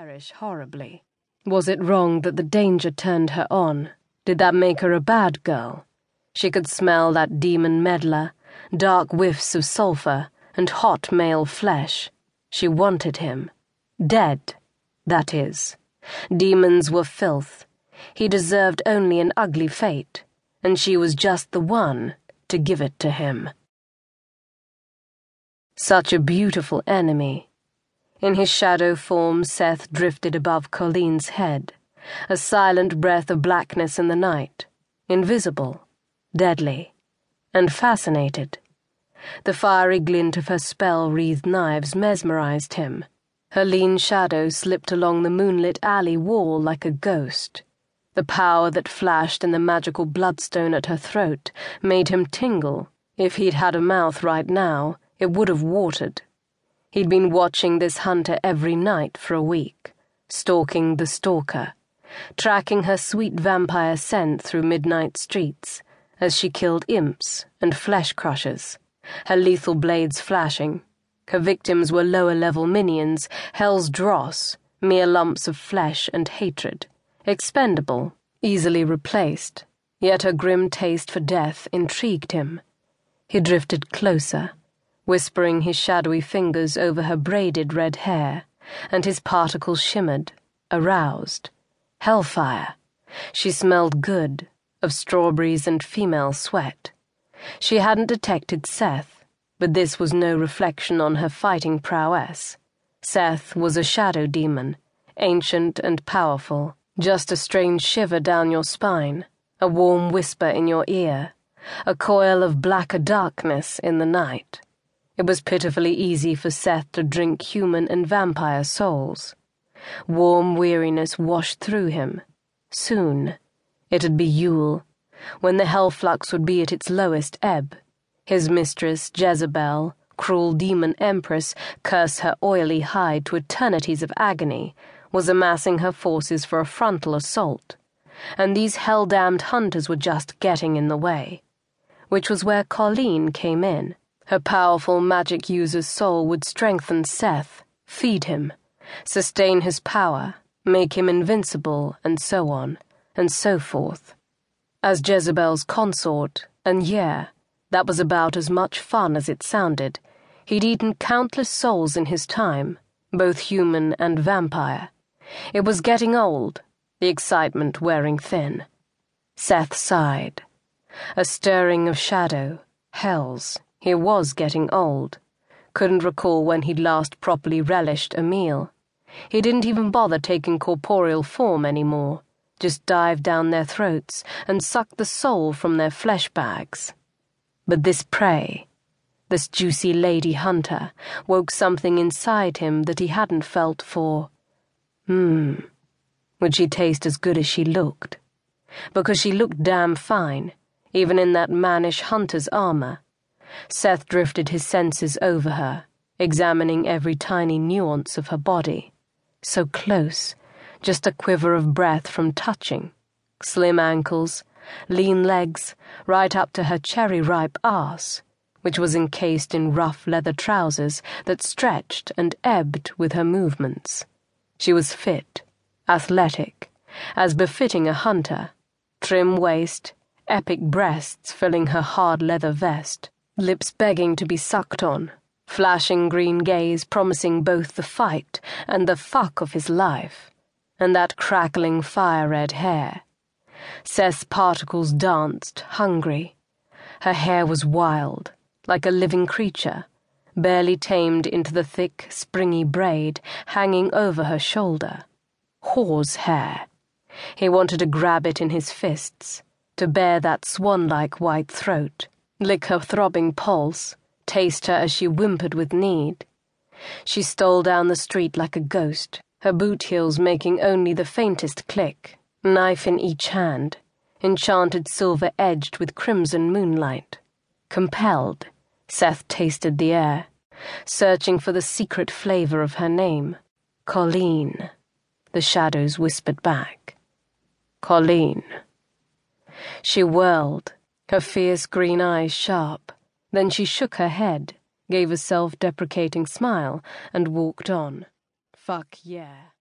perish horribly. Was it wrong that the danger turned her on? Did that make her a bad girl? She could smell that demon meddler, dark whiffs of sulphur, and hot male flesh. She wanted him. Dead, that is. Demons were filth. He deserved only an ugly fate, and she was just the one to give it to him. Such a beautiful enemy. In his shadow form, Seth drifted above Colleen's head, a silent breath of blackness in the night, invisible, deadly, and fascinated. The fiery glint of her spell-wreathed knives mesmerized him. Her lean shadow slipped along the moonlit alley wall like a ghost. The power that flashed in the magical bloodstone at her throat made him tingle. If he'd had a mouth right now, it would have watered. He'd been watching this hunter every night for a week, stalking the stalker, tracking her sweet vampire scent through midnight streets as she killed imps and flesh crushers, her lethal blades flashing. Her victims were lower-level minions, hell's dross, mere lumps of flesh and hatred. Expendable, easily replaced, yet her grim taste for death intrigued him. He drifted closer, whispering his shadowy fingers over her braided red hair, and his particles shimmered, aroused. Hellfire. She smelled good, of strawberries and female sweat. She hadn't detected Seth, but this was no reflection on her fighting prowess. Seth was a shadow demon, ancient and powerful. Just a strange shiver down your spine, a warm whisper in your ear, a coil of blacker darkness in the night. It was pitifully easy for Seth to drink human and vampire souls. Warm weariness washed through him. Soon, it'd be Yule, when the hell flux would be at its lowest ebb. His mistress, Jezebel, cruel demon empress, curse her oily hide to eternities of agony, was amassing her forces for a frontal assault, and these hell-damned hunters were just getting in the way. Which was where Colleen came in. Her powerful magic user's soul would strengthen Seth, feed him, sustain his power, make him invincible, and so on, and so forth. As Jezebel's consort, and yeah, that was about as much fun as it sounded. He'd eaten countless souls in his time, both human and vampire. It was getting old, the excitement wearing thin. Seth sighed. A stirring of shadow, hells. He was getting old. Couldn't recall when he'd last properly relished a meal. He didn't even bother taking corporeal form anymore, just dived down their throats and sucked the soul from their flesh bags. But this prey, this juicy lady hunter, woke something inside him that he hadn't felt for. Would she taste as good as she looked? Because she looked damn fine, even in that mannish hunter's armor. Seth drifted his senses over her, examining every tiny nuance of her body. So close, just a quiver of breath from touching. Slim ankles, lean legs, right up to her cherry-ripe arse, which was encased in rough leather trousers that stretched and ebbed with her movements. She was fit, athletic, as befitting a hunter, trim waist, epic breasts filling her hard leather vest, lips begging to be sucked on, flashing green gaze promising both the fight and the fuck of his life, and that crackling fire-red hair. Seth's particles danced, hungry. Her hair was wild, like a living creature, barely tamed into the thick, springy braid hanging over her shoulder. Whore's hair. He wanted to grab it in his fists, to bare that swan-like white throat, lick her throbbing pulse, taste her as she whimpered with need. She stole down the street like a ghost, her boot heels making only the faintest click, knife in each hand, enchanted silver edged with crimson moonlight. Compelled, Seth tasted the air, searching for the secret flavor of her name. Colleen, the shadows whispered back. Colleen. She whirled, her fierce green eyes sharp. Then she shook her head, gave a self-deprecating smile, and walked on. Fuck yeah.